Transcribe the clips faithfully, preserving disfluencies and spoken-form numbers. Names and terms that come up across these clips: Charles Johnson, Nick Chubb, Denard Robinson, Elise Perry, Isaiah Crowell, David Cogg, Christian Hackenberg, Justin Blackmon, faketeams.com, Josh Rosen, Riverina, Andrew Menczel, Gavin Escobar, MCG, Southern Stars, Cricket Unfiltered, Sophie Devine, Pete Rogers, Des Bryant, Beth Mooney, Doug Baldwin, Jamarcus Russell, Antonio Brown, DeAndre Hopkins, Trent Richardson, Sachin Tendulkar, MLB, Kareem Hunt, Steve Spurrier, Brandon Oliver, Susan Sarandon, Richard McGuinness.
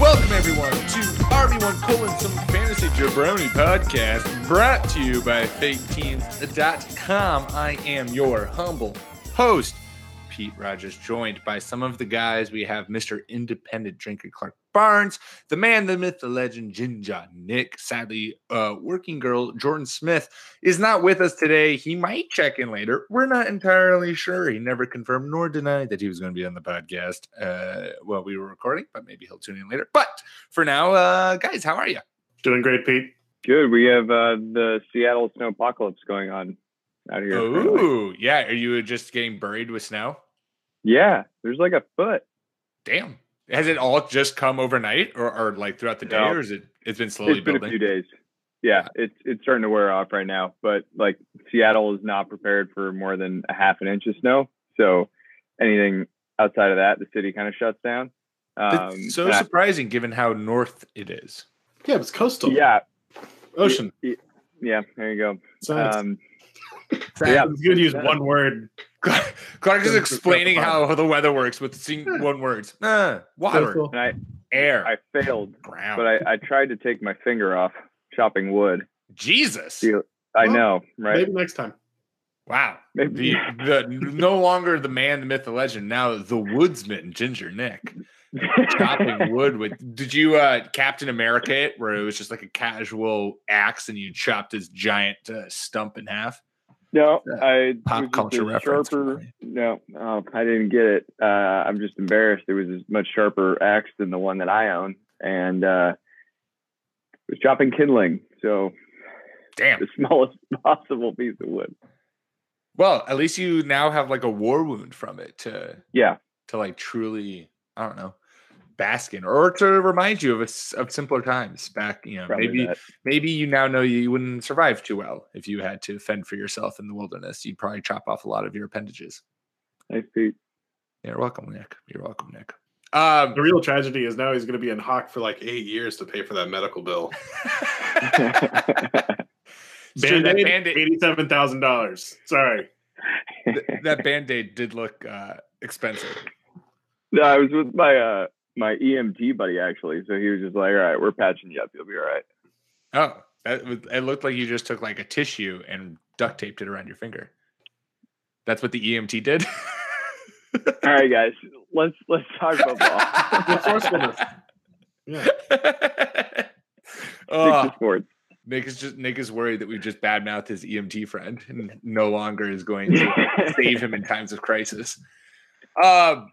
Welcome, everyone, to R B one Colon Some Fantasy Jabroni Podcast, brought to you by fake teams dot com. I am your humble host, Pete Rogers, joined by some of the guys. We have Mister Independent Drinker Clark Barnes, the man, the myth, the legend, Jinja Nick. Sadly, uh, working girl Jordan Smith is not with us today. He might check in later. We're not entirely sure. He never confirmed nor denied that he was going to be on the podcast uh, while we were recording, but maybe he'll tune in later. But for now, uh, guys, how are you? Doing great, Pete. Good. We have uh, the Seattle snowpocalypse going on out here. Ooh, yeah. Are you just getting buried with snow? Yeah, there's like a foot. Damn. Has it all just come overnight or, or like throughout the day, no. or is it it's been slowly it's been building? A few days. Yeah, yeah, it's it's starting to wear off right now, but like Seattle is not prepared for more than a half an inch of snow. So anything outside of that, the city kind of shuts down. Um, it's so surprising I, given how north it is. Yeah, it's coastal. Yeah. Ocean. Yeah, yeah, there you go. Science. Um Yeah, you could use one word. Clark, Clark is explaining how the weather works with one word. Uh, water, cool. and I, air. I failed, Ground. but I, I tried to take my finger off chopping wood. Jesus, I know, right? Maybe next time. Wow, maybe the, the, no longer the man, the myth, the legend. Now the woodsman, Ginger Nick, chopping wood with. Did you uh, Captain America it, where it was just like a casual axe, and you chopped his giant uh, stump in half? No, I pop culture reference. Sharper, no, oh, I didn't get it. Uh, I'm just embarrassed. It was a much sharper axe than the one that I own, and uh, it was chopping kindling. So, damn, the smallest possible piece of wood. Well, at least you now have like a war wound from it to yeah to like truly, I don't know, bask in, or to remind you of a, of simpler times back, you know. Probably maybe that. Maybe you now know you wouldn't survive too well if you had to fend for yourself in the wilderness. You'd probably chop off a lot of your appendages. Thanks, Pete. You're welcome, Nick. You're welcome, Nick. Um, the real tragedy is now he's going to be in hock for like eight years to pay for that medical bill. Band-Aid, Band-Aid. eighty-seven thousand dollars. Sorry. Th- that Band-Aid did look uh, expensive. No, I was with my... Uh... my E M T buddy, actually. So he was just like, all right, we're patching you up. You'll be all right. Oh, that was, it looked like you just took like a tissue and duct taped it around your finger. That's what the E M T did. All right, guys, let's, let's talk about ball. Yeah. Oh, sports. Nick is just, Nick is worried that we've just badmouthed his E M T friend and no longer is going to save him in times of crisis. Um,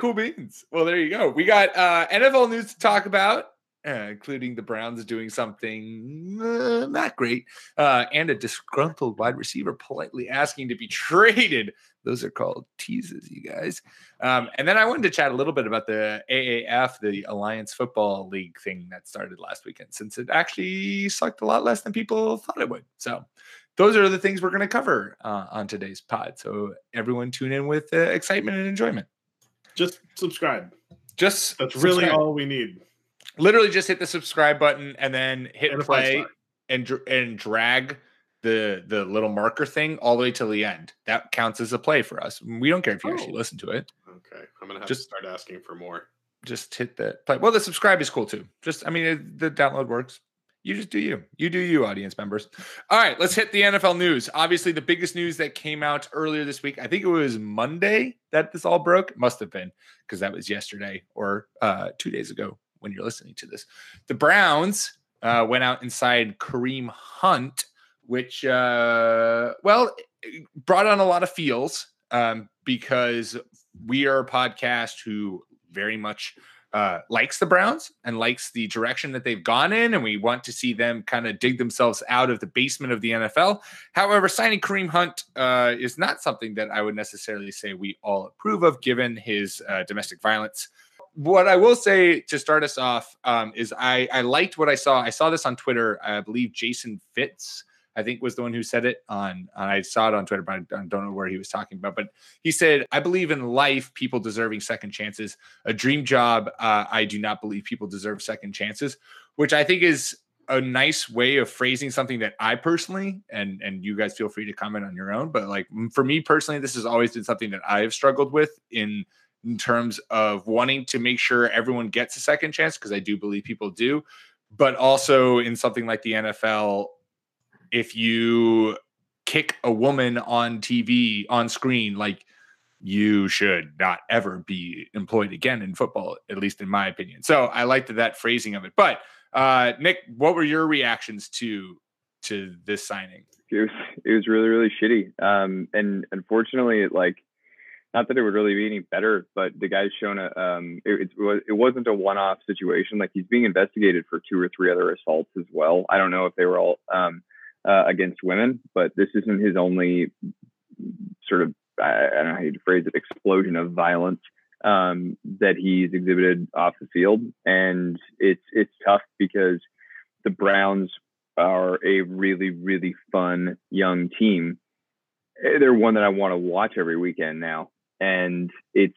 Cool beans. Well, there you go. We got uh, N F L news to talk about, uh, including the Browns doing something uh, not great, uh, and a disgruntled wide receiver politely asking to be traded. Those are called teases, you guys. Um, and then I wanted to chat a little bit about the A A F, the Alliance Football League thing that started last weekend, since it actually sucked a lot less than people thought it would. So those are the things we're going to cover uh, on today's pod. So everyone tune in with uh, excitement and enjoyment. Just subscribe. Just That's subscribe. Really all we need. Literally just hit the subscribe button and then hit and play and and drag the the little marker thing all the way till the end. That counts as a play for us. We don't care if you oh. actually listen to it. Okay. I'm going to have just, to start asking for more. Just hit the play. Well, the subscribe is cool too. Just, I mean, it, the download works. You just do you. You do you, audience members. All right, let's hit the N F L news. Obviously, the biggest news that came out earlier this week, I think it was Monday that this all broke. It must have been, because that was yesterday or uh, two days ago when you're listening to this. The Browns uh, went out and signed Kareem Hunt, which, uh, well, brought on a lot of feels um, because we are a podcast who very much – uh, likes the Browns and likes the direction that they've gone in, and we want to see them kind of dig themselves out of the basement of the N F L. However, signing Kareem Hunt uh, is not something that I would necessarily say we all approve of, given his uh, domestic violence. What I will say to start us off um, is I, I liked what I saw. I saw this on Twitter. I believe Jason Fitz, I think, was the one who said it on, and I saw it on Twitter, but I don't know where he was talking about, but he said, I believe in life, people deserving second chances, a dream job. Uh, I do not believe people deserve second chances, which I think is a nice way of phrasing something that I personally, and, and you guys feel free to comment on your own, but like for me personally, this has always been something that I've struggled with in in terms of wanting to make sure everyone gets a second chance, because I do believe people do, but also in something like the N F L, if you kick a woman on T V, on screen, like you should not ever be employed again in football, at least in my opinion. So I liked that phrasing of it. But uh, Nick, what were your reactions to to this signing? It was, it was really, really shitty. Um, and unfortunately, it like, not that it would really be any better, but the guy's shown a, um, it, it, it wasn't a one-off situation. Like, he's being investigated for two or three other assaults as well. I don't know if they were all um, uh, against women, but this isn't his only sort of, I, I don't know how you'd phrase it, explosion of violence um, that he's exhibited off the field. And it's, it's tough because the Browns are a really, really fun young team. They're one that I want to watch every weekend now. And it's,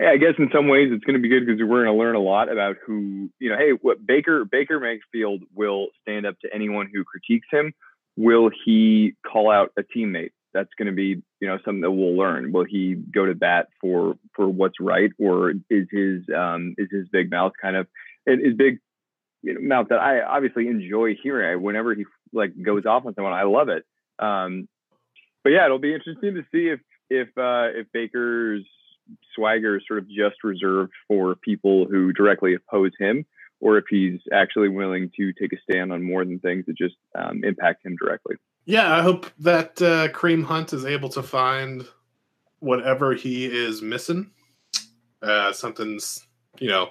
I guess in some ways it's going to be good because we're going to learn a lot about who, you know, hey, what Baker, Baker Mayfield will stand up to anyone who critiques him. Will he call out a teammate? That's going to be, you know, something that we'll learn. Will he go to bat for, for what's right? Or is his, um, is his big mouth kind of, is big you know, mouth that I obviously enjoy hearing. Whenever he like goes off on someone, I love it. Um, but yeah, it'll be interesting to see if, If uh, if Baker's swagger is sort of just reserved for people who directly oppose him, or if he's actually willing to take a stand on more than things that just um, impact him directly. Yeah, I hope that uh, Kareem Hunt is able to find whatever he is missing. Uh, something's, you know,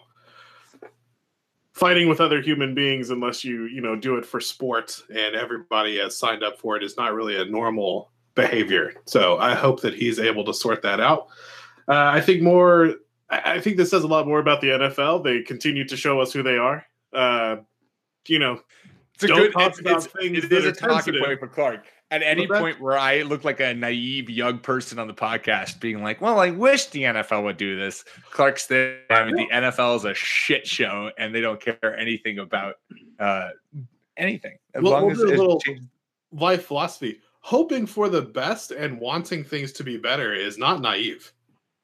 fighting with other human beings, unless you, you know, do it for sport and everybody has signed up for it, is not really a normal behavior. So I hope that he's able to sort that out. Uh, I think more, I think this says a lot more about the N F L. They continue to show us who they are. Uh, you know, it's a don't good, talk it's, about it's, things. It is a talking point for Clark. At any well, point where I look like a naive young person on the podcast being like, well, I wish the N F L would do this. Clark's there. I mean, the N F L is a shit show and they don't care anything about uh, anything. As well, long we'll as it's a little life philosophy. Hoping for the best and wanting things to be better is not naive.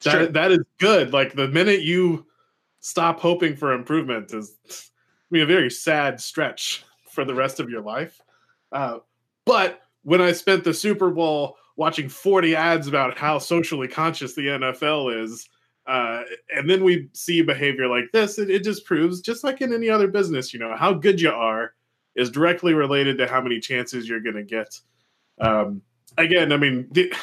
That, sure. That is good. Like, the minute you stop hoping for improvement is, I mean, a very sad stretch for the rest of your life. Uh, but when I spent the Super Bowl watching forty ads about how socially conscious the N F L is, uh, and then we see behavior like this, it, it just proves, just like in any other business, you know, how good you are is directly related to how many chances you're going to get. Um, again, I mean, the,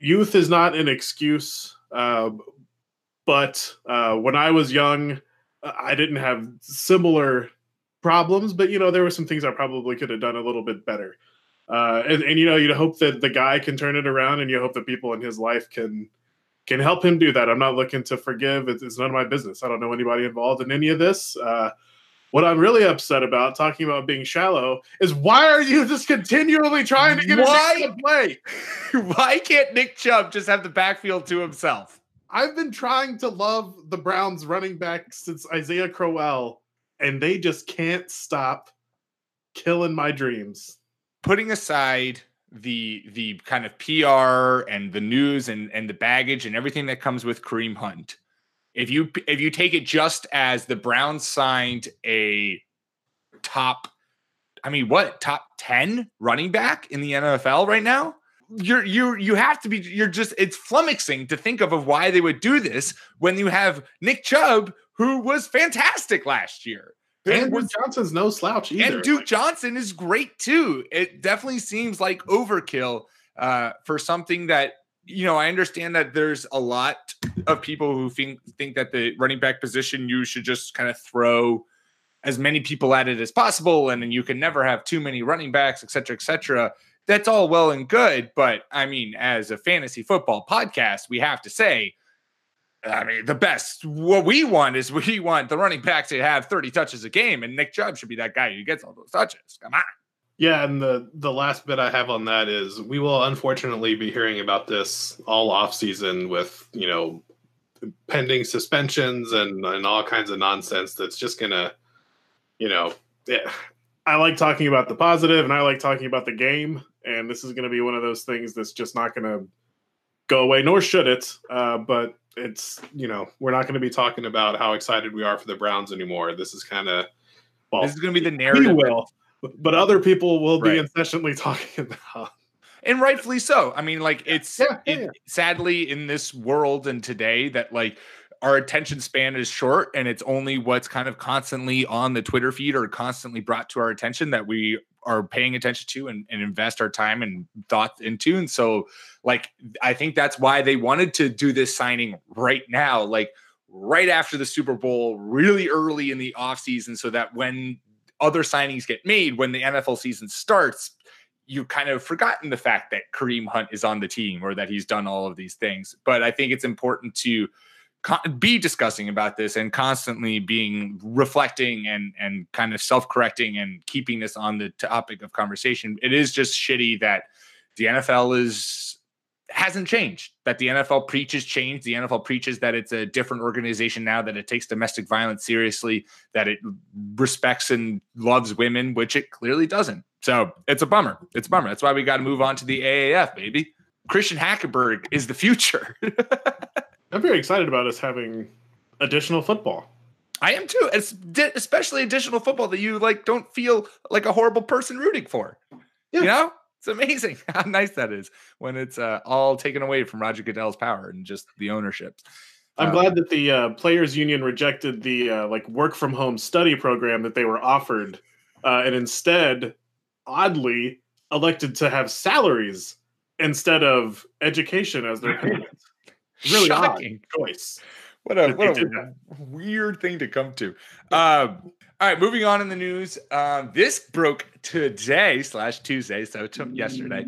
youth is not an excuse, uh, but uh, when I was young, I didn't have similar problems, but, you know, there were some things I probably could have done a little bit better. Uh, and, and, you know, you hope that the guy can turn it around, and you hope that people in his life can can help him do that. I'm not looking to forgive. It's, it's none of my business. I don't know anybody involved in any of this. Uh What I'm really upset about, talking about being shallow, is why are you just continually trying to get why? Nick to play? Why can't Nick Chubb just have the backfield to himself? I've been trying to love the Browns running back since Isaiah Crowell, and they just can't stop killing my dreams. Putting aside the the kind of P R and the news and, and the baggage and everything that comes with Kareem Hunt, If you if you take it just as the Browns signed a top, I mean, what, top ten running back in the N F L right now, you're you you have to be you're just it's flummoxing to think of, of why they would do this when you have Nick Chubb, who was fantastic last year. And Duke Johnson's no slouch either. And Duke Johnson is great too. It definitely seems like overkill uh, for something that you know, I understand that there's a lot of people who think think that the running back position, you should just kind of throw as many people at it as possible, and then you can never have too many running backs, et cetera, et cetera. That's all well and good, but I mean, as a fantasy football podcast, we have to say, I mean, the best, what we want is we want the running back to have thirty touches a game, and Nick Chubb should be that guy who gets all those touches. Come on. Yeah, and the, the last bit I have on that is we will unfortunately be hearing about this all offseason with, you know, pending suspensions and, and all kinds of nonsense that's just going to, you know, yeah. I like talking about the positive and I like talking about the game, and this is going to be one of those things that's just not going to go away, nor should it, uh, but it's, you know, we're not going to be talking about how excited we are for the Browns anymore. This is kind of, well, this is going to be the narrative. We will. But other people will be right. incessantly talking about. And rightfully so. I mean, like, it's yeah, yeah, it, yeah. sadly in this world and today that, like, our attention span is short, and it's only what's kind of constantly on the Twitter feed or constantly brought to our attention that we are paying attention to and, and invest our time and thought into. And so, like, I think that's why they wanted to do this signing right now, like right after the Super Bowl, really early in the offseason, so that when other signings get made, when the N F L season starts, you've kind of forgotten the fact that Kareem Hunt is on the team or that he's done all of these things. But I think it's important to con- be discussing about this and constantly being reflecting and, and kind of self-correcting and keeping this on the topic of conversation. It is just shitty that the N F L is hasn't changed, that the N F L preaches change. The N F L preaches that it's a different organization now, that it takes domestic violence seriously, that it respects and loves women, which it clearly doesn't. So it's a bummer. It's a bummer. That's why we got to move on to the A A F, baby. Christian Hackenberg is the future. I'm very excited about us having additional football. I am too. It's especially additional football that you like don't feel like a horrible person rooting for, yeah. you know? It's amazing how nice that is when it's uh, all taken away from Roger Goodell's power and just the ownership. I'm um, glad that the uh, players union rejected the uh, like work from home study program that they were offered uh, and instead oddly elected to have salaries instead of education as their payment. Really shocking choice. What a, what a weird thing to come to. Um, All right, moving on in the news. Uh, this broke today slash Tuesday, so it took yesterday.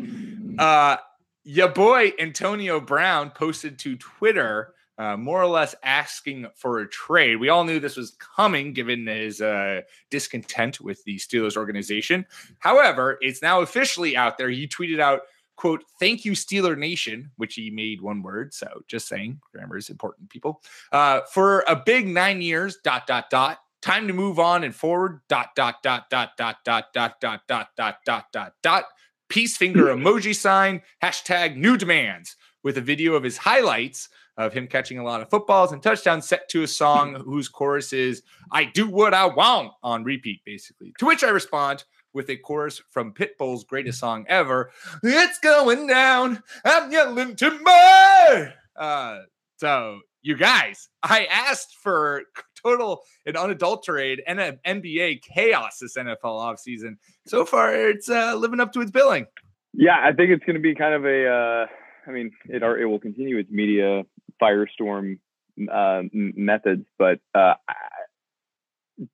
Uh, your boy Antonio Brown posted to Twitter, uh, more or less asking for a trade. We all knew this was coming given his uh, discontent with the Steelers organization. However, it's now officially out there. He tweeted out, quote, "Thank you, Steeler Nation," which he made one word. So just saying, grammar is important, people. Uh, for a big nine years, dot, dot, dot. Time to move on and forward, dot, dot, dot, dot, dot, dot, dot, dot, dot, dot, dot, dot, dot, peace finger emoji sign, hashtag new demands, with a video of his highlights of him catching a lot of footballs and touchdowns set to a song whose chorus is, "I do what I want," on repeat, basically. To which I respond with a chorus from Pitbull's greatest song ever, "It's going down, I'm yelling to more." Uh, so, you guys, I asked for total and unadulterated N B A chaos this N F L offseason. So far, it's uh, living up to its billing. Yeah, I think it's going to be kind of a, uh, I mean, it, are, it will continue its media firestorm uh, methods, but uh,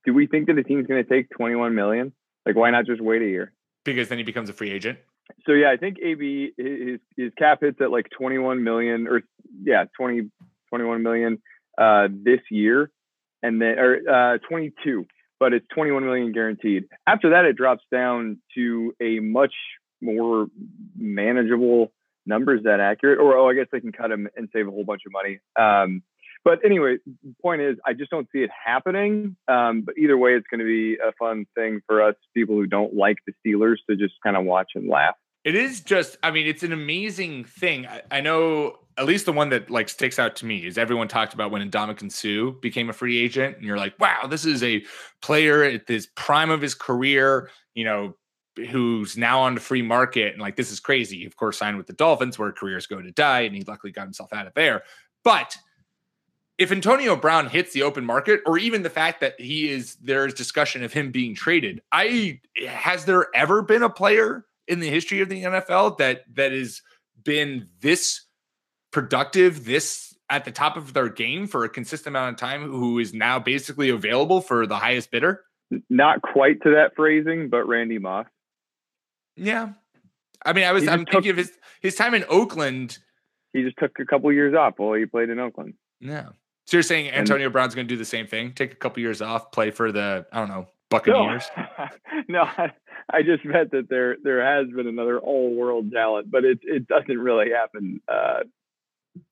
do we think that the team's going to take twenty-one million dollars? Like, why not just wait a year? Because then he becomes a free agent. So, yeah, I think A B, his, his cap hits at like twenty-one million dollars or, yeah, twenty, twenty-one million dollars uh, this year. And then, or uh, twenty-two, but it's twenty-one million guaranteed. After that, it drops down to a much more manageable number. Is that accurate? Or oh, I guess they can cut him and save a whole bunch of money. Um, but anyway, the point is, I just don't see it happening. Um, but either way, it's going to be a fun thing for us people who don't like the Steelers to just kind of watch and laugh. It is just, I mean, it's an amazing thing. I, I know. At least the one that like sticks out to me is everyone talked about when Ndamukong Suh became a free agent, and you're like, wow, this is a player at this prime of his career, you know, who's now on the free market. And like, this is crazy. Of course, signed with the Dolphins where careers go to die. And he luckily got himself out of there. But if Antonio Brown hits the open market, or even the fact that he is, there's discussion of him being traded. I, has there ever been a player in the history of the N F L that, that has been this productive this at the top of their game for a consistent amount of time who is now basically available for the highest bidder? Not quite to that phrasing, but Randy Moss. Yeah. I mean, I was, I'm took, thinking of his, his time in Oakland. He just took a couple years off while he played in Oakland. Yeah. So you're saying Antonio and, Brown's going to do the same thing, take a couple years off, play for the, I don't know, Buccaneers. No, no I, I just meant that there, there has been another all world talent, but it, it doesn't really happen uh,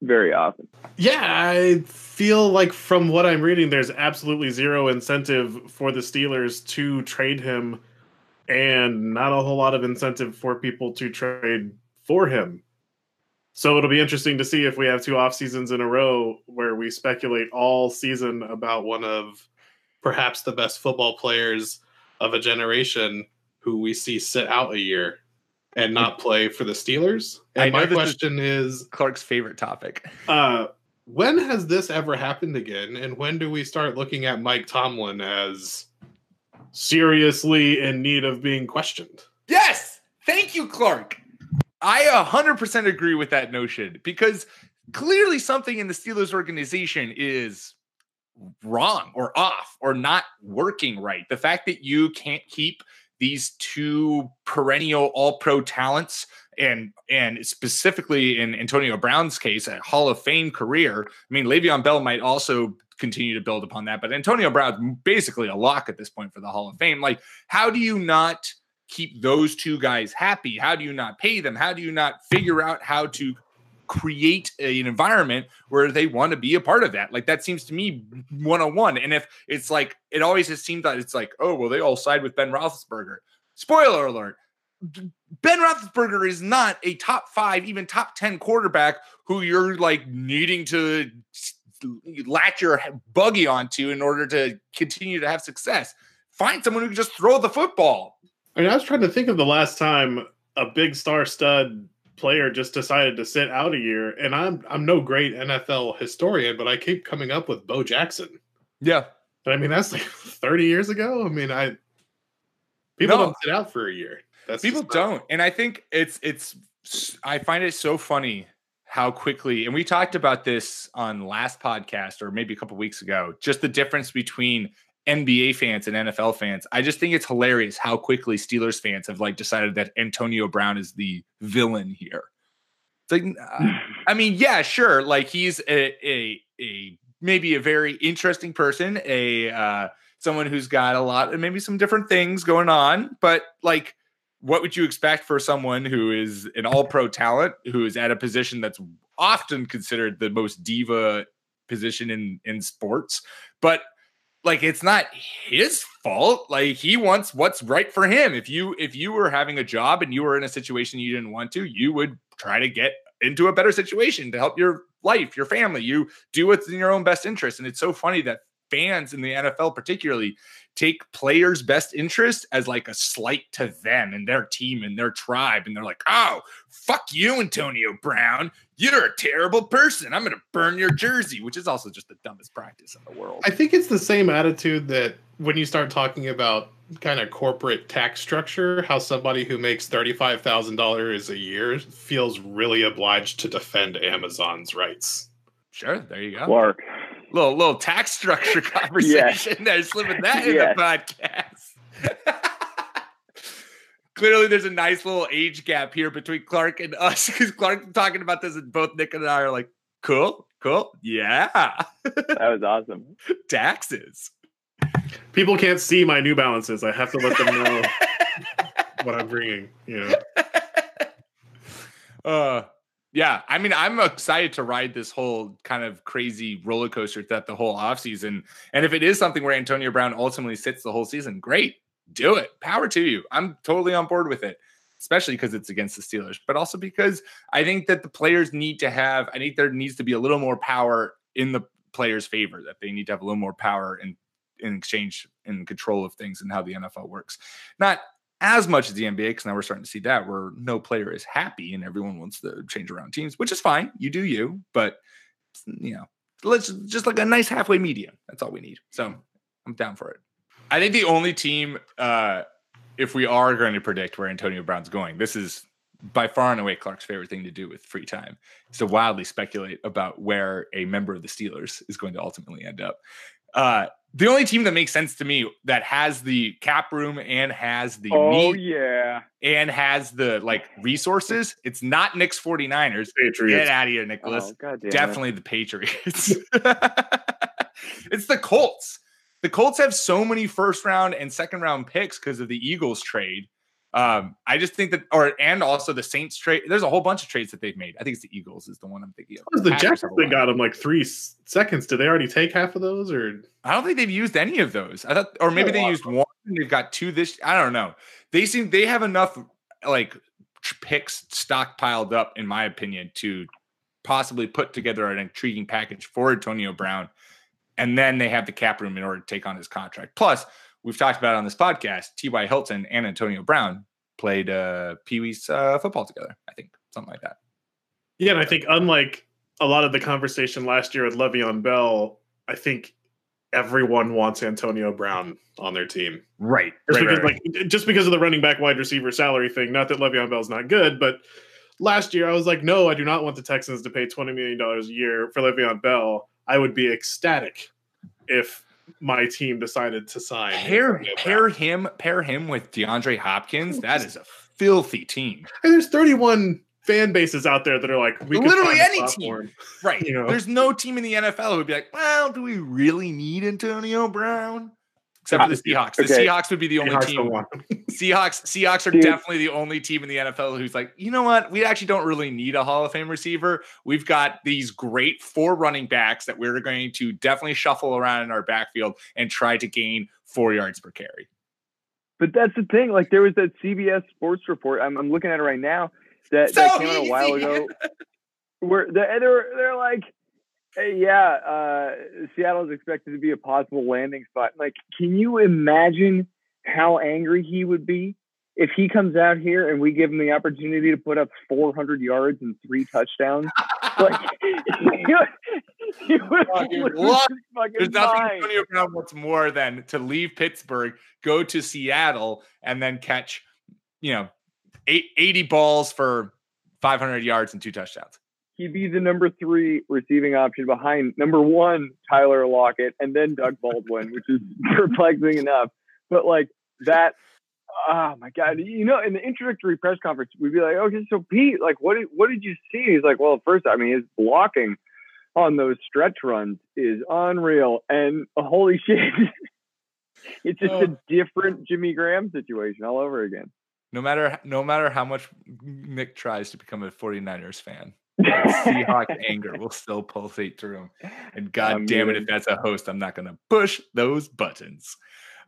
very often. Yeah. I feel like from what I'm reading, there's absolutely zero incentive for the Steelers to trade him, and not a whole lot of incentive for people to trade for him. So it'll be interesting to see if we have two off seasons in a row where we speculate all season about one of perhaps the best football players of a generation who we see sit out a year and not play for the Steelers. And my question is, is Clark's favorite topic. Uh, when has this ever happened again? And when do we start looking at Mike Tomlin as seriously in need of being questioned? Yes, thank you, Clark. I one hundred percent agree with that notion, because clearly something in the Steelers organization is wrong or off or not working right. The fact that you can't keep these two perennial all-pro talents, and and specifically in Antonio Brown's case, a Hall of Fame career. I mean, Le'Veon Bell might also continue to build upon that, but Antonio Brown basically a lock at this point for the Hall of Fame. Like, how do you not keep those two guys happy? How do you not pay them? How do you not figure out how to create a, an environment where they want to be a part of that? Like, that seems to me one oh one. And if it's like, it always has seemed that it's like, oh, well, they all side with Ben Roethlisberger. Spoiler alert. Ben Roethlisberger is not a top five, even top ten quarterback who you're like needing to latch your buggy onto in order to continue to have success. Find someone who can just throw the football. I mean, I was trying to think of the last time a big star stud player just decided to sit out a year, and I'm I'm no great N F L historian, but I keep coming up with Bo Jackson. Yeah. But I mean, that's like thirty years ago. I mean, I people no. don't sit out for a year. That's people don't. And I think it's it's I find it so funny how quickly, and we talked about this on last podcast or maybe a couple of weeks ago, just the difference between N B A fans and N F L fans. I just think it's hilarious how quickly Steelers fans have like decided that Antonio Brown is the villain here. It's like, uh, I mean, yeah, sure. Like, he's a, a, a, maybe a very interesting person, a, uh, someone who's got a lot and maybe some different things going on, but like, what would you expect for someone who is an all-pro talent, who is at a position that's often considered the most diva position in, in sports? But like, it's not his fault. Like, he wants what's right for him. If you if you were having a job and you were in a situation you didn't want to, you would try to get into a better situation to help your life, your family. You do what's in your own best interest. And it's so funny that fans in the N F L particularly take players' best interest as like a slight to them and their team and their tribe. And they're like, oh, fuck you, Antonio Brown. You're a terrible person. I'm going to burn your jersey, which is also just the dumbest practice in the world. I think it's the same attitude that when you start talking about kind of corporate tax structure, how somebody who makes thirty-five thousand dollars a year feels really obliged to defend Amazon's rights. Sure. There you go. Clark. Little little tax structure conversation. Yes. There's slipping that in yes. the podcast. Clearly, there's a nice little age gap here between Clark and us, because Clark talking about this, and both Nick and I are like, "Cool, cool, yeah." That was awesome. Taxes. People can't see my New Balances. I have to let them know what I'm bringing. You know. Uh. Yeah, I mean, I'm excited to ride this whole kind of crazy roller coaster that the whole offseason. And if it is something where Antonio Brown ultimately sits the whole season, great, do it. Power to you. I'm totally on board with it, especially because it's against the Steelers, but also because I think that the players need to have, I think there needs to be a little more power in the players' favor, that they need to have a little more power in, in exchange and control of things and how the N F L works. Not as much as the N B A, because now we're starting to see that where no player is happy and everyone wants to change around teams, which is fine. You do you, but you know, let's just like a nice halfway medium. That's all we need. So I'm down for it. I think the only team, uh, if we are going to predict where Antonio Brown's going, this is by far and away Clark's favorite thing to do with free time is to wildly speculate about where a member of the Steelers is going to ultimately end up. Uh, the only team that makes sense to me that has the cap room and has the oh meat yeah and has the like resources, it's not Nick's 49ers. Patriots. Get out of here, Nicholas. Oh, Definitely it. the Patriots. It's the Colts. The Colts have so many first round and second round picks because of the Eagles trade. Um, I just think that, or and also the Saints trade. There's a whole bunch of trades that they've made. I think it's the Eagles is the one I'm thinking of. The Jets, they got them like three seconds. Did they already take half of those? Or I don't think they've used any of those. I thought, or maybe they used one. And they've got two this. I don't know. They seem they have enough like picks stockpiled up, in my opinion, to possibly put together an intriguing package for Antonio Brown, and then they have the cap room in order to take on his contract. Plus, we've talked about it on this podcast, T Y. Hilton and Antonio Brown played uh, Pee Wee's uh, football together, I think, something like that. Yeah, and I think unlike a lot of the conversation last year with Le'Veon Bell, I think everyone wants Antonio Brown on their team. Right. Just, right, because, right, right. Like, just because of the running back wide receiver salary thing, not that Le'Veon Bell's not good, but last year I was like, no, I do not want the Texans to pay twenty million dollars a year for Le'Veon Bell. I would be ecstatic if my team decided to sign. Pair, pair him, pair him with DeAndre Hopkins. That is a filthy team. And there's thirty-one fan bases out there that are like, we literally any team, right? You know? There's no team in the N F L who'd be like, well, do we really need Antonio Brown? Except for the Seahawks. The okay. Seahawks would be the only Seahawks team. Seahawks, Seahawks are Dude. definitely the only team in the N F L who's like, you know what? We actually don't really need a Hall of Fame receiver. We've got these great four running backs that we're going to definitely shuffle around in our backfield and try to gain four yards per carry. But that's the thing. Like, there was that C B S Sports report. I'm, I'm looking at it right now. That, so that came out a while ago. Where they're, they're, they're like, Hey, yeah, uh, Seattle is expected to be a possible landing spot. Like, can you imagine how angry he would be if he comes out here and we give him the opportunity to put up four hundred yards and three touchdowns? Like, he would, he would oh, dude, lose his fucking There's nothing mind. Antonio Brown wants more than to leave Pittsburgh, go to Seattle, and then catch, you know, eighty balls for five hundred yards and two touchdowns. He'd be the number three receiving option behind number one, Tyler Lockett, and then Doug Baldwin, which is perplexing enough. But like that, oh my God, you know, in the introductory press conference, we'd be like, okay, so Pete, like, what did, what did you see? He's like, well, first, I mean, his blocking on those stretch runs is unreal. And uh, holy shit, it's just oh. a different Jimmy Graham situation all over again. No matter, no matter how much Nick tries to become a 49ers fan, Seahawk anger will still pulsate through him, and god um, damn it, if that's a host, I'm not gonna push those buttons.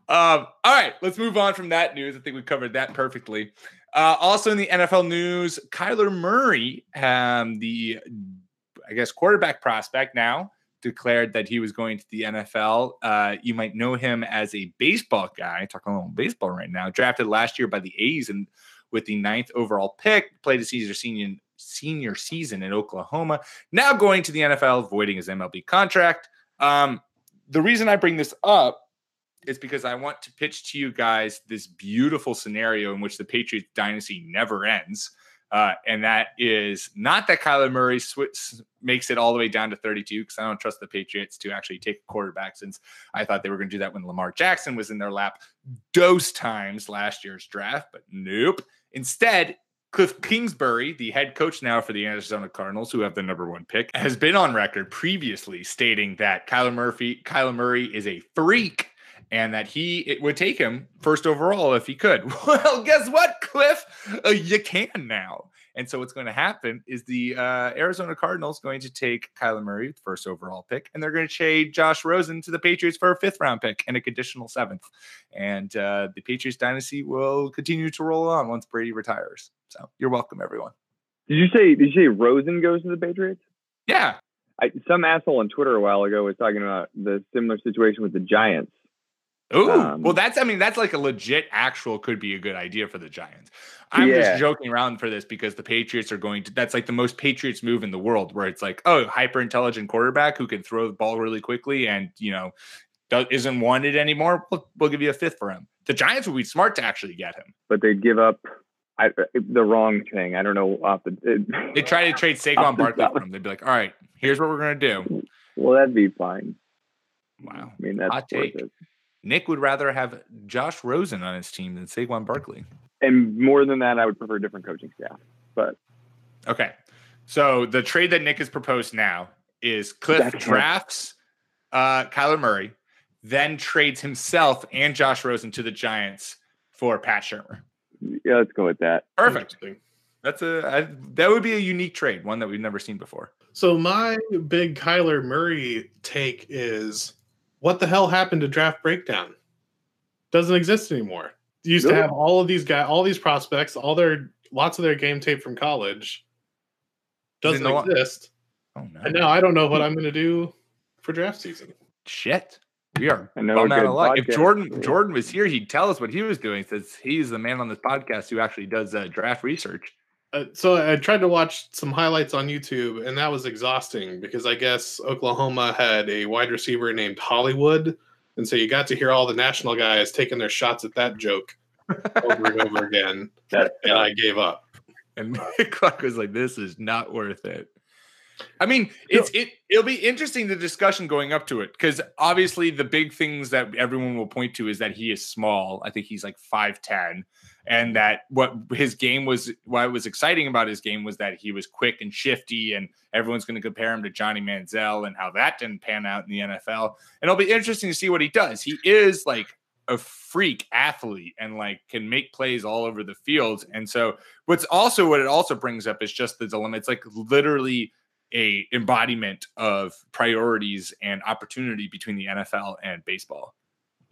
Um all right, let's move on from that news. I think we covered that perfectly. Uh also in the N F L news, Kyler Murray, um the I guess quarterback prospect, now declared that he was going to the N F L. Uh you might know him as a baseball guy, talking a little baseball right now, drafted last year by the A's and with the ninth overall pick, played a Caesar senior senior season in Oklahoma, now going to the N F L, voiding his M L B contract. Um, the reason I bring this up is because I want to pitch to you guys this beautiful scenario in which the Patriots dynasty never ends. Uh, and that is not that Kyler Murray sw- makes it all the way down to thirty-two, because I don't trust the Patriots to actually take a quarterback, since I thought they were going to do that when Lamar Jackson was in their lap dose times last year's draft, but nope. Instead, Cliff Kingsbury, the head coach now for the Arizona Cardinals, who have the number one pick, has been on record previously stating that Kyler Murphy, Kyler Murray is a freak and that he it would take him first overall if he could. Well, guess what, Cliff? Uh, you can now. And so what's going to happen is the uh, Arizona Cardinals going to take Kyler Murray, first overall pick, and they're going to trade Josh Rosen to the Patriots for a fifth round pick and a conditional seventh. And uh, the Patriots dynasty will continue to roll on once Brady retires. So you're welcome, everyone. Did you say did you say Rosen goes to the Patriots? Yeah. I, some asshole on Twitter a while ago was talking about the similar situation with the Giants. Oh, um, well, that's, I mean, that's like a legit actual could be a good idea for the Giants. I'm yeah. just joking around for this because the Patriots are going to, that's like the most Patriots move in the world, where it's like, oh, hyper intelligent quarterback who can throw the ball really quickly and, you know, isn't wanted anymore. We'll, we'll give you a fifth for him. The Giants would be smart to actually get him. But they'd give up I, the wrong thing. I don't know. Off the, it, they try to trade Saquon Barkley for him. They'd be like, all right, here's what we're going to do. Well, that'd be fine. Wow. I mean, that's hot take. It. Nick would rather have Josh Rosen on his team than Saquon Barkley. And more than that, I would prefer different coaching staff. But okay. So the trade that Nick has proposed now is Cliff drafts uh, Kyler Murray, then trades himself and Josh Rosen to the Giants for Pat Shermer. Yeah, let's go with that. Perfect. That's a I, that would be a unique trade, one that we've never seen before. So my big Kyler Murray take is, what the hell happened to draft breakdown? Doesn't exist anymore. You used no. to have all of these guys, all these prospects, all their lots of their game tape from college. Doesn't exist. Oh, no. And now I don't know what I'm going to do for draft season. Shit. We are bummed out of luck. If Jordan Jordan was here, he'd tell us what he was doing, since he's the man on this podcast who actually does uh, draft research. Uh, so I tried to watch some highlights on YouTube, and that was exhausting because I guess Oklahoma had a wide receiver named Hollywood, and so you got to hear all the national guys taking their shots at that joke over and over again, and I gave up. And Clark was like, this is not worth it. I mean, it's it. It'll be interesting, the discussion going up to it, because obviously the big things that everyone will point to is that he is small. I think he's like five ten, and that what his game was, what was exciting about his game was that he was quick and shifty, and everyone's going to compare him to Johnny Manziel and how that didn't pan out in the N F L. And it'll be interesting to see what he does. He is like a freak athlete and like can make plays all over the field. And so what's also what it also brings up is just the dilemma. It's like literally a embodiment of priorities and opportunity between the N F L and baseball,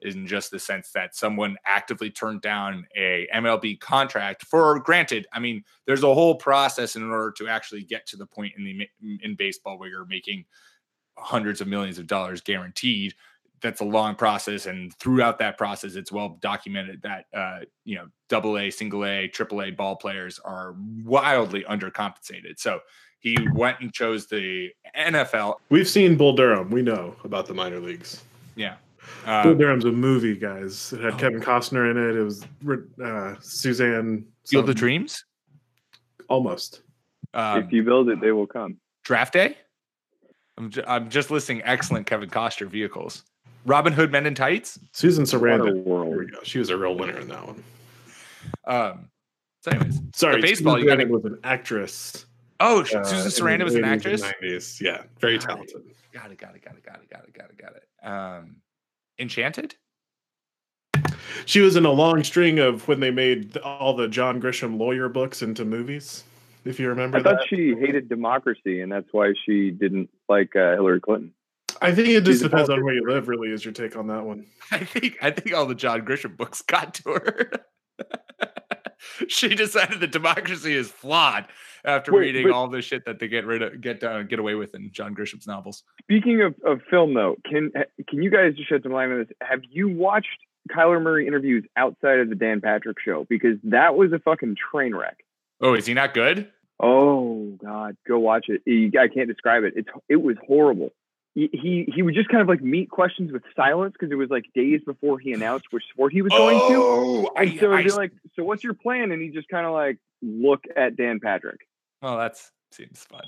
in just the sense that someone actively turned down a M L B contract for granted. I mean, there's a whole process in order to actually get to the point in the in baseball where you're making hundreds of millions of dollars guaranteed. That's a long process, and throughout that process, it's well documented that uh, you know, double A, single A, triple A ball players are wildly undercompensated. So he went and chose the N F L. We've seen Bull Durham. We know about the minor leagues. Yeah. Um, Bull Durham's a movie, guys. It had oh. Kevin Costner in it. It was uh, Suzanne. Field of Dreams? Almost. Um, if you build it, they will come. Draft Day? I'm, j- I'm just listing excellent Kevin Costner vehicles. Robin Hood Men in Tights? Susan Sarandon. There we go. She was a real winner in that one. Um. So anyways. Sorry. Baseball, you got to with an actress. Oh, uh, Susan Sarandon was an actress? nineties. Yeah, very got talented. It. Got it, got it, got it, got it, got it, got it, got it. Um, Enchanted? She was in a long string of when they made all the John Grisham lawyer books into movies, if you remember I that. I thought she hated democracy, and that's why she didn't like uh, Hillary Clinton. I think it just She's depends on where you live, really, is your take on that one. I think, I think all the John Grisham books got to her. She decided that democracy is flawed after Wait, reading but, all the shit that they get rid of, get uh, get away with in John Grisham's novels. Speaking of, of film, though, can can you guys just shed some light on this? Have you watched Kyler Murray interviews outside of the Dan Patrick show? Because that was a fucking train wreck. Oh, is he not good? Oh God, go watch it. I can't describe it. It's it was horrible. He, he he would just kind of like meet questions with silence because it was like days before he announced which sport he was going oh, to. And I, so it'd I, be like, so what's your plan? And he just kind of like look at Dan Patrick. Oh, that seems fun.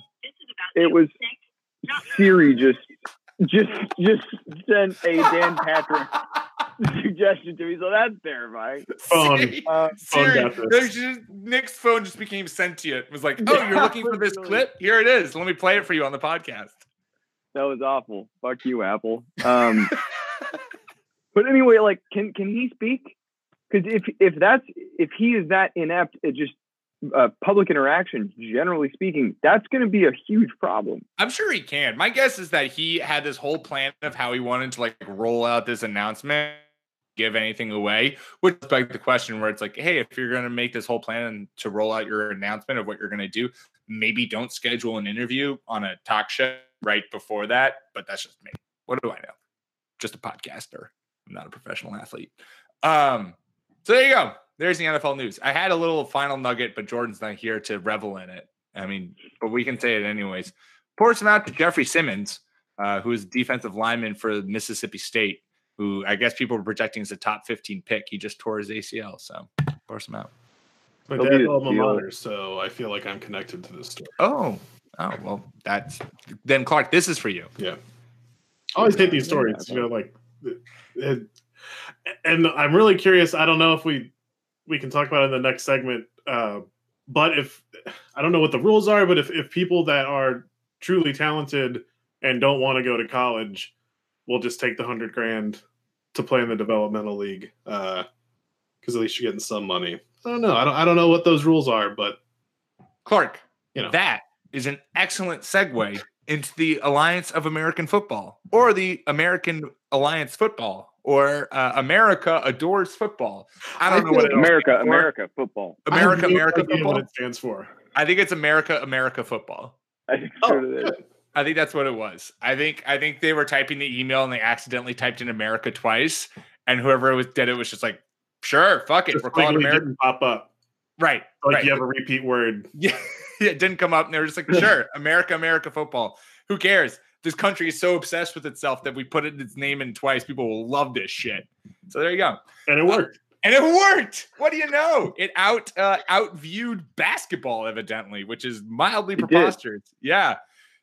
It was Siri just just just sent a Dan Patrick suggestion to me, so that's terrifying. Phone, uh, Siri, phone just, Nick's phone just became sentient. It was like, oh, you're looking for this clip? Here it is. Let me play it for you on the podcast. That was awful. Fuck you, Apple. Um, but anyway, like, can can he speak? Because if if that's if he is that inept, it just uh, public interaction, generally speaking, that's going to be a huge problem. I'm sure he can. My guess is that he had this whole plan of how he wanted to like roll out this announcement, give anything away. Which is like the question where it's like, hey, if you're going to make this whole plan to roll out your announcement of what you're going to do, maybe don't schedule an interview on a talk show right before that. But that's just me. What do I know? Just a podcaster. I'm not a professional athlete. Um, so there you go. There's the N F L news. I had a little final nugget, but Jordan's not here to revel in it. I mean, but we can say it anyways. Pour some out to Jeffrey Simmons, uh, who is defensive lineman for Mississippi State, who I guess people were projecting as a top fifteen pick. He just tore his A C L. So pour some out. But that's all alma mater, so I feel like I'm connected to this story. Oh, oh well, that's then Clark. This is for you. Yeah, I always hate these stories. You know, like, and, and I'm really curious. I don't know if we we can talk about it in the next segment, uh, but if I don't know what the rules are, but if if people that are truly talented and don't want to go to college will just take the hundred grand to play in the developmental league, because uh, at least you're getting some money. I don't know. I don't, I don't know what those rules are, but Clark, you know, that is an excellent segue into the Alliance of American Football, or the American Alliance Football, or uh, America Adores Football. I don't I know what America, America Football, America, America Football what it stands for. I think it's America, America Football. I think, oh, so it is. I think that's what it was. I think, I think they were typing the email and they accidentally typed in America twice. And whoever was, did it was just like, sure, fuck it. Just we're calling America. Pop up, right? Like right. You have a repeat word. Yeah, it didn't come up, and they were just like, "Sure, America, America football. Who cares? This country is so obsessed with itself that we put it, its name in twice. People will love this shit." So there you go, and it worked. Uh, and it worked. What do you know? It out uh, outviewed basketball, evidently, which is mildly it preposterous. Did. Yeah.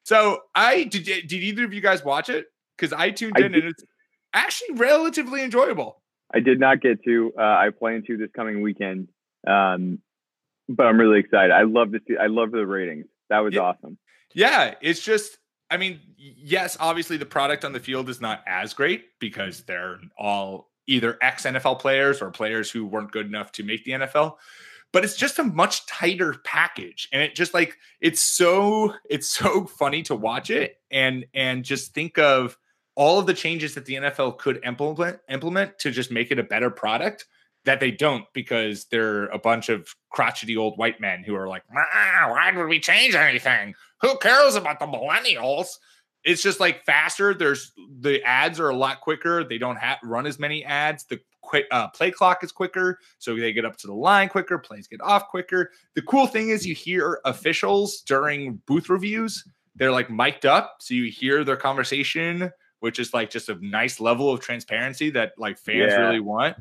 So I did. Did either of you guys watch it? Because I tuned in, I and it's actually relatively enjoyable. I did not get to. Uh, I plan to this coming weekend, um, but I'm really excited. I love to see. I love the ratings. That was yeah. awesome. Yeah, it's just. I mean, yes, obviously the product on the field is not as great because they're all either ex-N F L players or players who weren't good enough to make the N F L. But it's just a much tighter package, and it just like it's so it's so funny to watch it and and just think of all of the changes that the N F L could implement implement to just make it a better product that they don't, because they're a bunch of crotchety old white men who are like, why would we change anything? Who cares about the millennials? It's just like faster. There's the ads are a lot quicker. They don't have run as many ads. The quick uh, play clock is quicker. So they get up to the line quicker. Plays get off quicker. The cool thing is you hear officials during booth reviews. They're like mic'd up. So you hear their conversation, which is like just a nice level of transparency that like fans yeah. really want.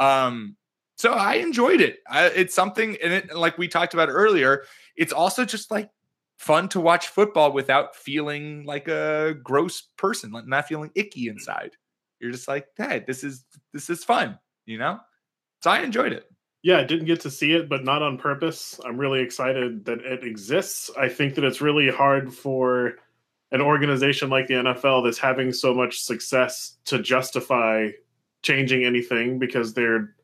Um, so I enjoyed it. I, it's something, and it, like we talked about earlier, it's also just like fun to watch football without feeling like a gross person, like not feeling icky inside. You're just like, hey, this is, this is fun, you know? So I enjoyed it. Yeah, I didn't get to see it, but not on purpose. I'm really excited that it exists. I think that it's really hard for an organization like the N F L that's having so much success to justify changing anything, because they're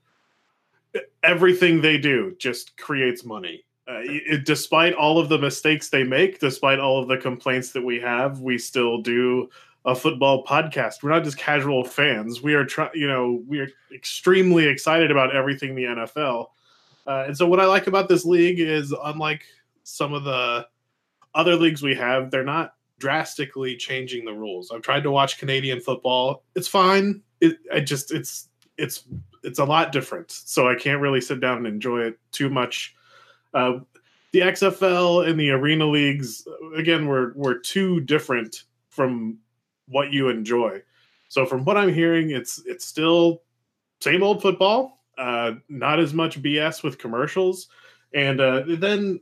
everything they do just creates money. Uh, it, despite all of the mistakes they make, despite all of the complaints that we have, we still do a football podcast. We're not just casual fans. We are, try- you know, we are extremely excited about everything the N F L. Uh, and so, what I like about this league is, unlike some of the other leagues we have, they're not drastically changing the rules. I've tried to watch Canadian football. It's fine. It, I just it's it's it's a lot different. So I can't really sit down and enjoy it too much. Uh, the X F L and the Arena leagues, again, were were too different from what you enjoy. So from what I'm hearing, it's it's still same old football. Uh, not as much B S with commercials, and uh, then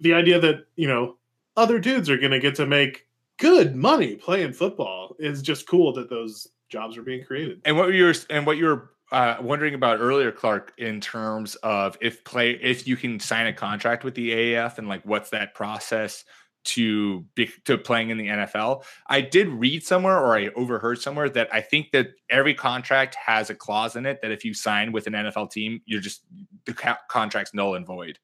the idea that, you know, other dudes are going to get to make good money playing football is just cool that those jobs are being created. And what you were and what you were uh, wondering about earlier, Clark, in terms of if play if you can sign a contract with the A A F and like what's that process to be, to playing in the N F L. I did read somewhere, or I overheard somewhere, that I think that every contract has a clause in it that if you sign with an N F L team, you're just the co- contract's null and void.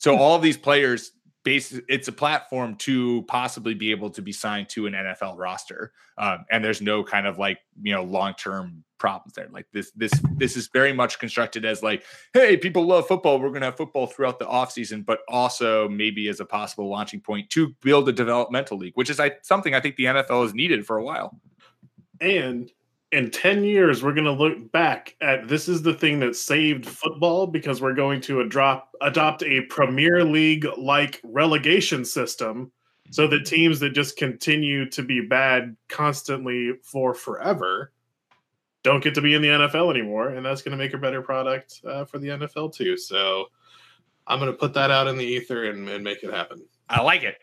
So all of these players. Base, it's a platform to possibly be able to be signed to an N F L roster. Um, and there's no kind of like, you know, long-term problems there. Like this, this, this is very much constructed as like, hey, people love football. We're going to have football throughout the offseason, but also maybe as a possible launching point to build a developmental league, which is I, something I think the N F L has needed for a while. And in ten years, we're going to look back at this is the thing that saved football, because we're going to adopt, adopt a Premier League-like relegation system so that teams that just continue to be bad constantly for forever don't get to be in the N F L anymore, and that's going to make a better product uh, for the N F L too. So I'm going to put that out in the ether and, and make it happen. I like it.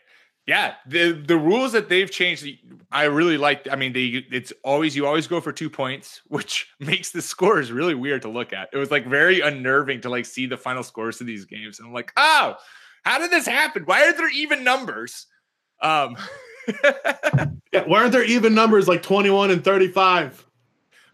Yeah, the the rules that they've changed, I really like. I mean, they it's always you always go for two points, which makes the scores really weird to look at. It was like very unnerving to like see the final scores of these games. And I'm like, oh, how did this happen? Why are there even numbers? Um, yeah, why are there even numbers like twenty-one and thirty-five?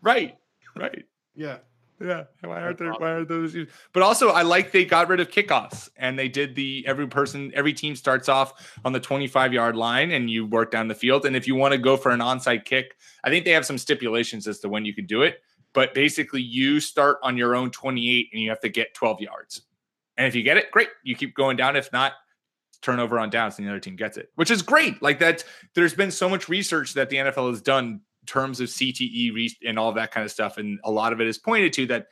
Right, right. Yeah, yeah. Why aren't there? Why are those? But also, I like they got rid of kickoffs and they did the every person, every team starts off on the twenty-five yard line and you work down the field. And if you want to go for an onside kick, I think they have some stipulations as to when you can do it. But basically, you start on your own twenty-eight and you have to get twelve yards. And if you get it, great. You keep going down. If not, turnover on downs and the other team gets it, which is great. Like that, there's been so much research that the N F L has done in terms of C T E and all that kind of stuff. And a lot of it is pointed to that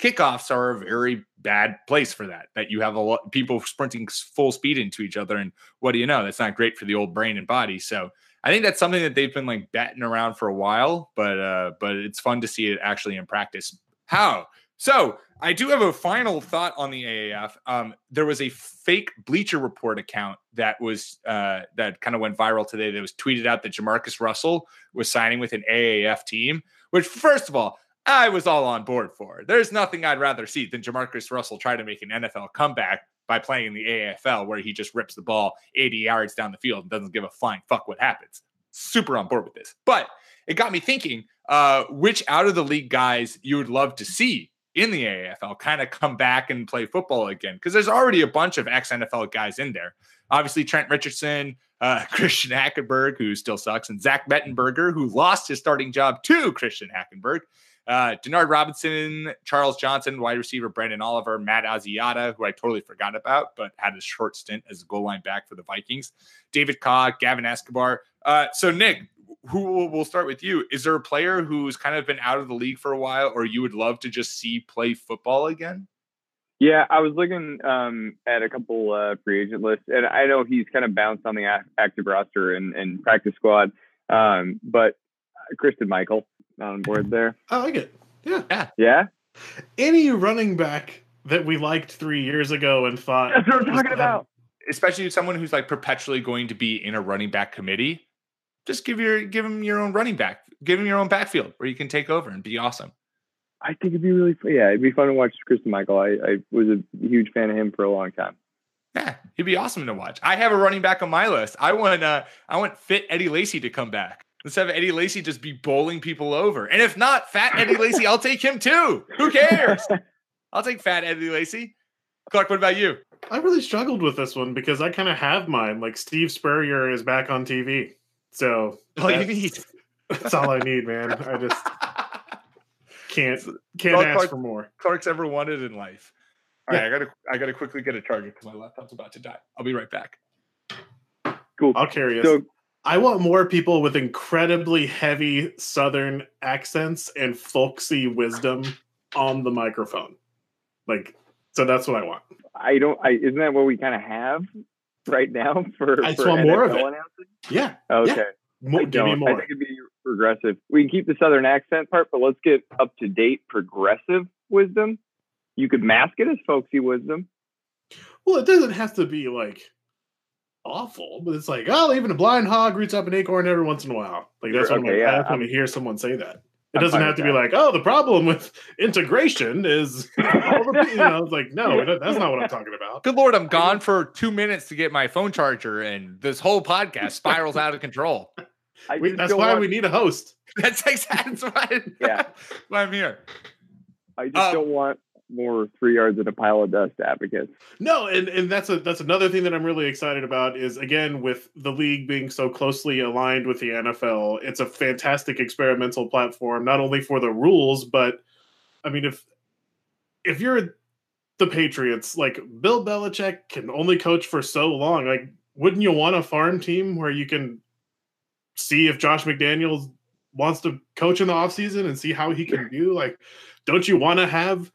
kickoffs are a very bad place for that, that you have a lot of people sprinting full speed into each other. And what do you know? That's not great for the old brain and body. So I think that's something that they've been like batting around for a while, but, uh, but it's fun to see it actually in practice. How? So I do have a final thought on the A A F. Um, there was a fake Bleacher Report account that was uh, that kind of went viral today. That was tweeted out that Jamarcus Russell was signing with an A A F team, which first of all, I was all on board for. There's nothing I'd rather see than Jamarcus Russell try to make an N F L comeback by playing in the A A F L, where he just rips the ball eighty yards down the field and doesn't give a flying fuck what happens. Super on board with this. But it got me thinking, uh, which out of the league guys you would love to see in the A A F L kind of come back and play football again, because there's already a bunch of ex-N F L guys in there. Obviously, Trent Richardson, uh, Christian Hackenberg, who still sucks, and Zach Mettenberger, who lost his starting job to Christian Hackenberg, uh, Denard Robinson, Charles Johnson, wide receiver Brandon Oliver, Matt Asiata, who I totally forgot about, but had a short stint as a goal line back for the Vikings, David Cogg, Gavin Escobar. Uh, so, Nick, who will start with you? Is there a player who's kind of been out of the league for a while or you would love to just see play football again? Yeah, I was looking um, at a couple uh, free agent lists, and I know he's kind of bounced on the active roster and, and practice squad, um, but Christian Michael on board there. I like it. Yeah. Yeah. Yeah. Any running back that we liked three years ago and thought. That's what I'm talking um, about. Especially someone who's like perpetually going to be in a running back committee. Just give your give him your own running back. Give him your own backfield where you can take over and be awesome. I think it'd be really fun. Yeah, it'd be fun to watch Christian Michael. I, I was a huge fan of him for a long time. Yeah, he'd be awesome to watch. I have a running back on my list. I want uh, I want fit Eddie Lacy to come back. Let's have Eddie Lacy just be bowling people over. And if not, fat Eddie Lacy, I'll take him too. Who cares? I'll take fat Eddie Lacy. Clark, what about you? I really struggled with this one because I kind of have mine. Like Steve Spurrier is back on T V. So all that's, you need. That's all I need, man. I just can't can't all ask Clark, for more. Clark's ever wanted in life. All yeah. right, I gotta I gotta quickly get a charger because my laptop's about to die. I'll be right back. Cool. I'll carry so, us. I want more people with incredibly heavy Southern accents and folksy wisdom on the microphone. Like, so that's what I want. I don't. I, isn't that what we kind of have right now for, I for saw N F L more of it. Announcing? Yeah. Okay. Yeah. More, give me more. I think it'd be progressive. We can keep the Southern accent part, but let's get up to date progressive wisdom. You could mask it as folksy wisdom. Well, it doesn't have to be like awful, but it's like, oh, even a blind hog roots up an acorn every once in a while. Like that's sure, what okay, I'm like, yeah, when I hear someone say that. It I'm doesn't have to that. Be like, oh, the problem with integration is, you know, it's like, no, that's not what I'm talking about. Good Lord, I'm gone for two minutes to get my phone charger, and this whole podcast spirals out of control. We, that's why want... we need a host. That's exactly that's why, yeah. why I'm here. I just um, don't want more three yards in a pile of dust advocates. No, and, and that's a that's another thing that I'm really excited about is, again, with the league being so closely aligned with the N F L, it's a fantastic experimental platform, not only for the rules, but I mean, if if you're the Patriots, like Bill Belichick can only coach for so long. Like, wouldn't you want a farm team where you can see if Josh McDaniels wants to coach in the offseason and see how he can do? Like, don't you want to have,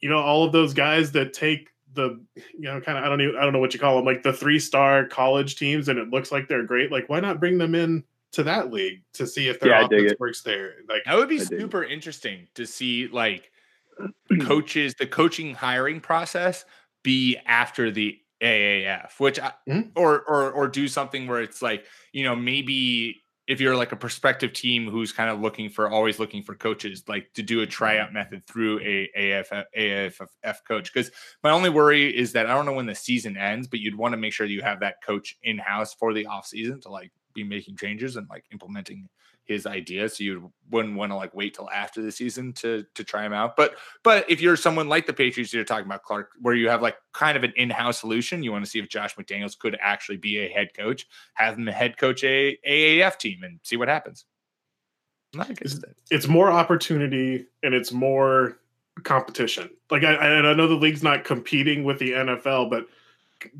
you know, all of those guys that take the, you know, kind of, I don't even, I don't know what you call them, like the three-star college teams, and it looks like they're great. Like, why not bring them in to that league to see if their yeah, offense works there? Like, that would be I super interesting to see, like, coaches, the coaching hiring process be after the A A F, which I, mm-hmm. or or or do something where it's like, you know, maybe if you're like a prospective team who's kind of looking for always looking for coaches, like to do a tryout method through a A A F coach. Because my only worry is that I don't know when the season ends, but you'd want to make sure you have that coach in house for the off season to like be making changes and like implementing his ideas. So you wouldn't want to like wait till after the season to, to try him out. But, but if you're someone like the Patriots, you're talking about Clark, where you have like kind of an in-house solution, you want to see if Josh McDaniels could actually be a head coach, have him head coach a A A F team and see what happens. It's, it's more opportunity and it's more competition. Like I, and I know the league's not competing with the N F L, but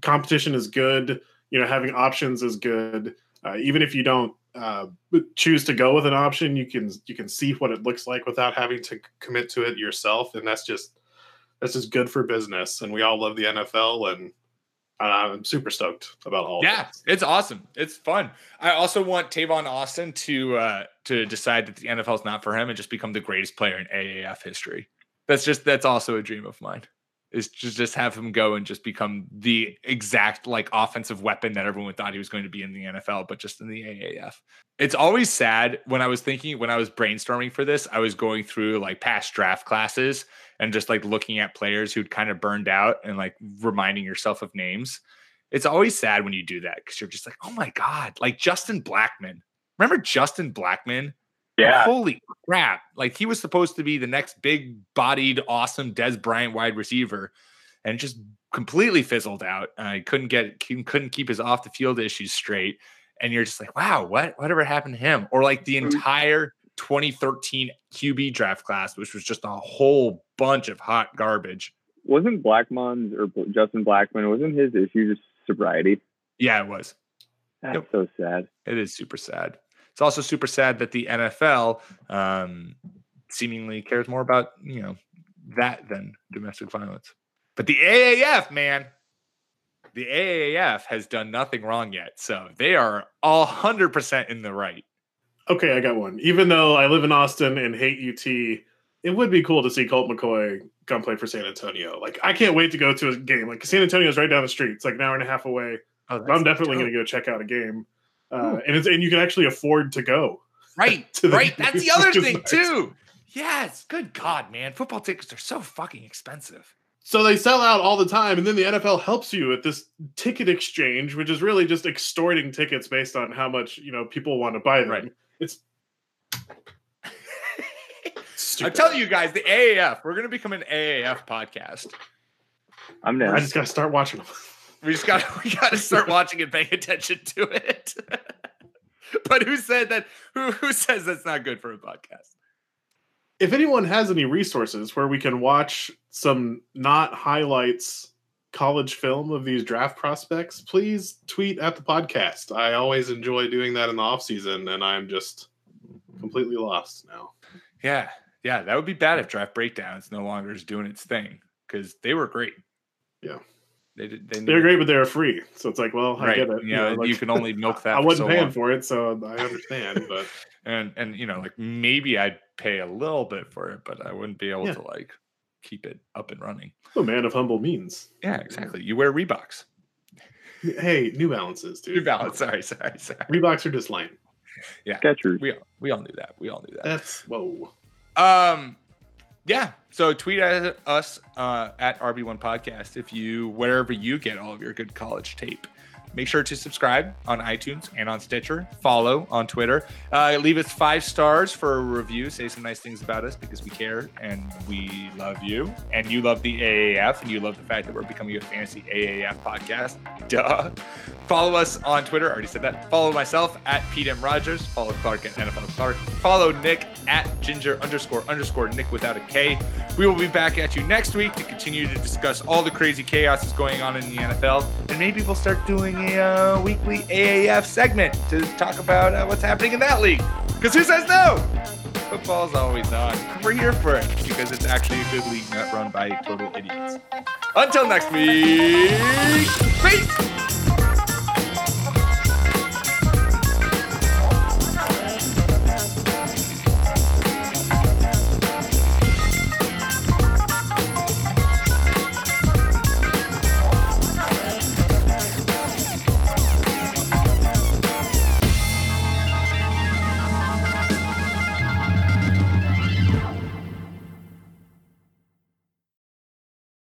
competition is good. You know, having options is good. Uh, even if you don't uh, choose to go with an option, you can you can see what it looks like without having to commit to it yourself, and that's just that's just good for business. And we all love the N F L, and I'm super stoked about all. Yeah, of it's awesome. It's fun. I also want Tavon Austin to uh, to decide that the N F L is not for him and just become the greatest player in A A F history. That's just that's also a dream of mine. Is just, just have him go and just become the exact like offensive weapon that everyone thought he was going to be in the N F L, but just in the A A F. It's always sad when I was thinking, when I was brainstorming for this, I was going through like past draft classes and just like looking at players who'd kind of burned out and like reminding yourself of names. It's always sad when you do that because you're just like, oh my God, like Justin Blackmon. Remember Justin Blackmon? Yeah. Holy crap. Like he was supposed to be the next big bodied, awesome Des Bryant wide receiver and just completely fizzled out. I uh, couldn't get, couldn't keep his off the field issues straight. And you're just like, wow, what, whatever happened to him? Or like the entire twenty thirteen Q B draft class, which was just a whole bunch of hot garbage. Wasn't Blackmon's or Justin Blackmon, wasn't his issue just sobriety? Yeah, it was. That's it, so sad. It is super sad. It's also super sad that the N F L um, seemingly cares more about, you know, that than domestic violence. But the A A F, man, the A A F has done nothing wrong yet. So they are one hundred percent in the right. Okay, I got one. Even though I live in Austin and hate U T, it would be cool to see Colt McCoy come play for San Antonio. Like, I can't wait to go to a game. Like, San Antonio is right down the street. It's like an hour and a half away. Oh, I'm definitely going to go check out a game. Uh, and it's, and you can actually afford to go. Right, to right. That's the other thing, too. Yes, good God, man. Football tickets are so fucking expensive. So they sell out all the time, and then the N F L helps you at this ticket exchange, which is really just extorting tickets based on how much, you know, people want to buy them. Right. It's I'm telling you guys, the A A F, we're going to become an A A F podcast. I'm down. I just got to start watching them. We just got we got to start watching and paying attention to it. But who said that? Who who says that's not good for a podcast? If anyone has any resources where we can watch some not highlights college film of these draft prospects, please tweet at the podcast. I always enjoy doing that in the off season, and I'm just completely lost now. Yeah, yeah, that would be bad if Draft Breakdowns no longer is doing its thing because they were great. Yeah. They did, they they're great, but they're free. So it's like, well, I right. get it. Yeah, you know, like, you can only milk that. I wasn't for so paying long. for it, so I understand. But and and you know, like maybe I'd pay a little bit for it, but I wouldn't be able yeah. to like keep it up and running. A man of humble means. Yeah, exactly. You wear Reeboks. Hey, New Balances, dude. New Balance. Sorry, sorry, sorry. Reeboks are just lame. Yeah, that's true. We we all knew that. We all knew that. That's whoa. Um. Yeah, so tweet at us uh, at R B one Podcast if you, wherever you get all of your good college tape. Make sure to subscribe on iTunes and on Stitcher. Follow on Twitter. Uh, leave us five stars for a review. Say some nice things about us because we care and we love you. And you love the A A F and you love the fact that we're becoming a fantasy A A F podcast. Duh. Follow us on Twitter. I already said that. Follow myself at Pete M. Rogers. Follow Clark at N F L Clark. Follow Nick at Jinja underscore underscore Nick without a K. We will be back at you next week to continue to discuss all the crazy chaos that's going on in the N F L. And maybe we'll start doing a uh, weekly A A F segment to talk about uh, what's happening in that league. Because who says no? Football's always on. We're here for it because it's actually a good league not run by total idiots. Until next week, peace!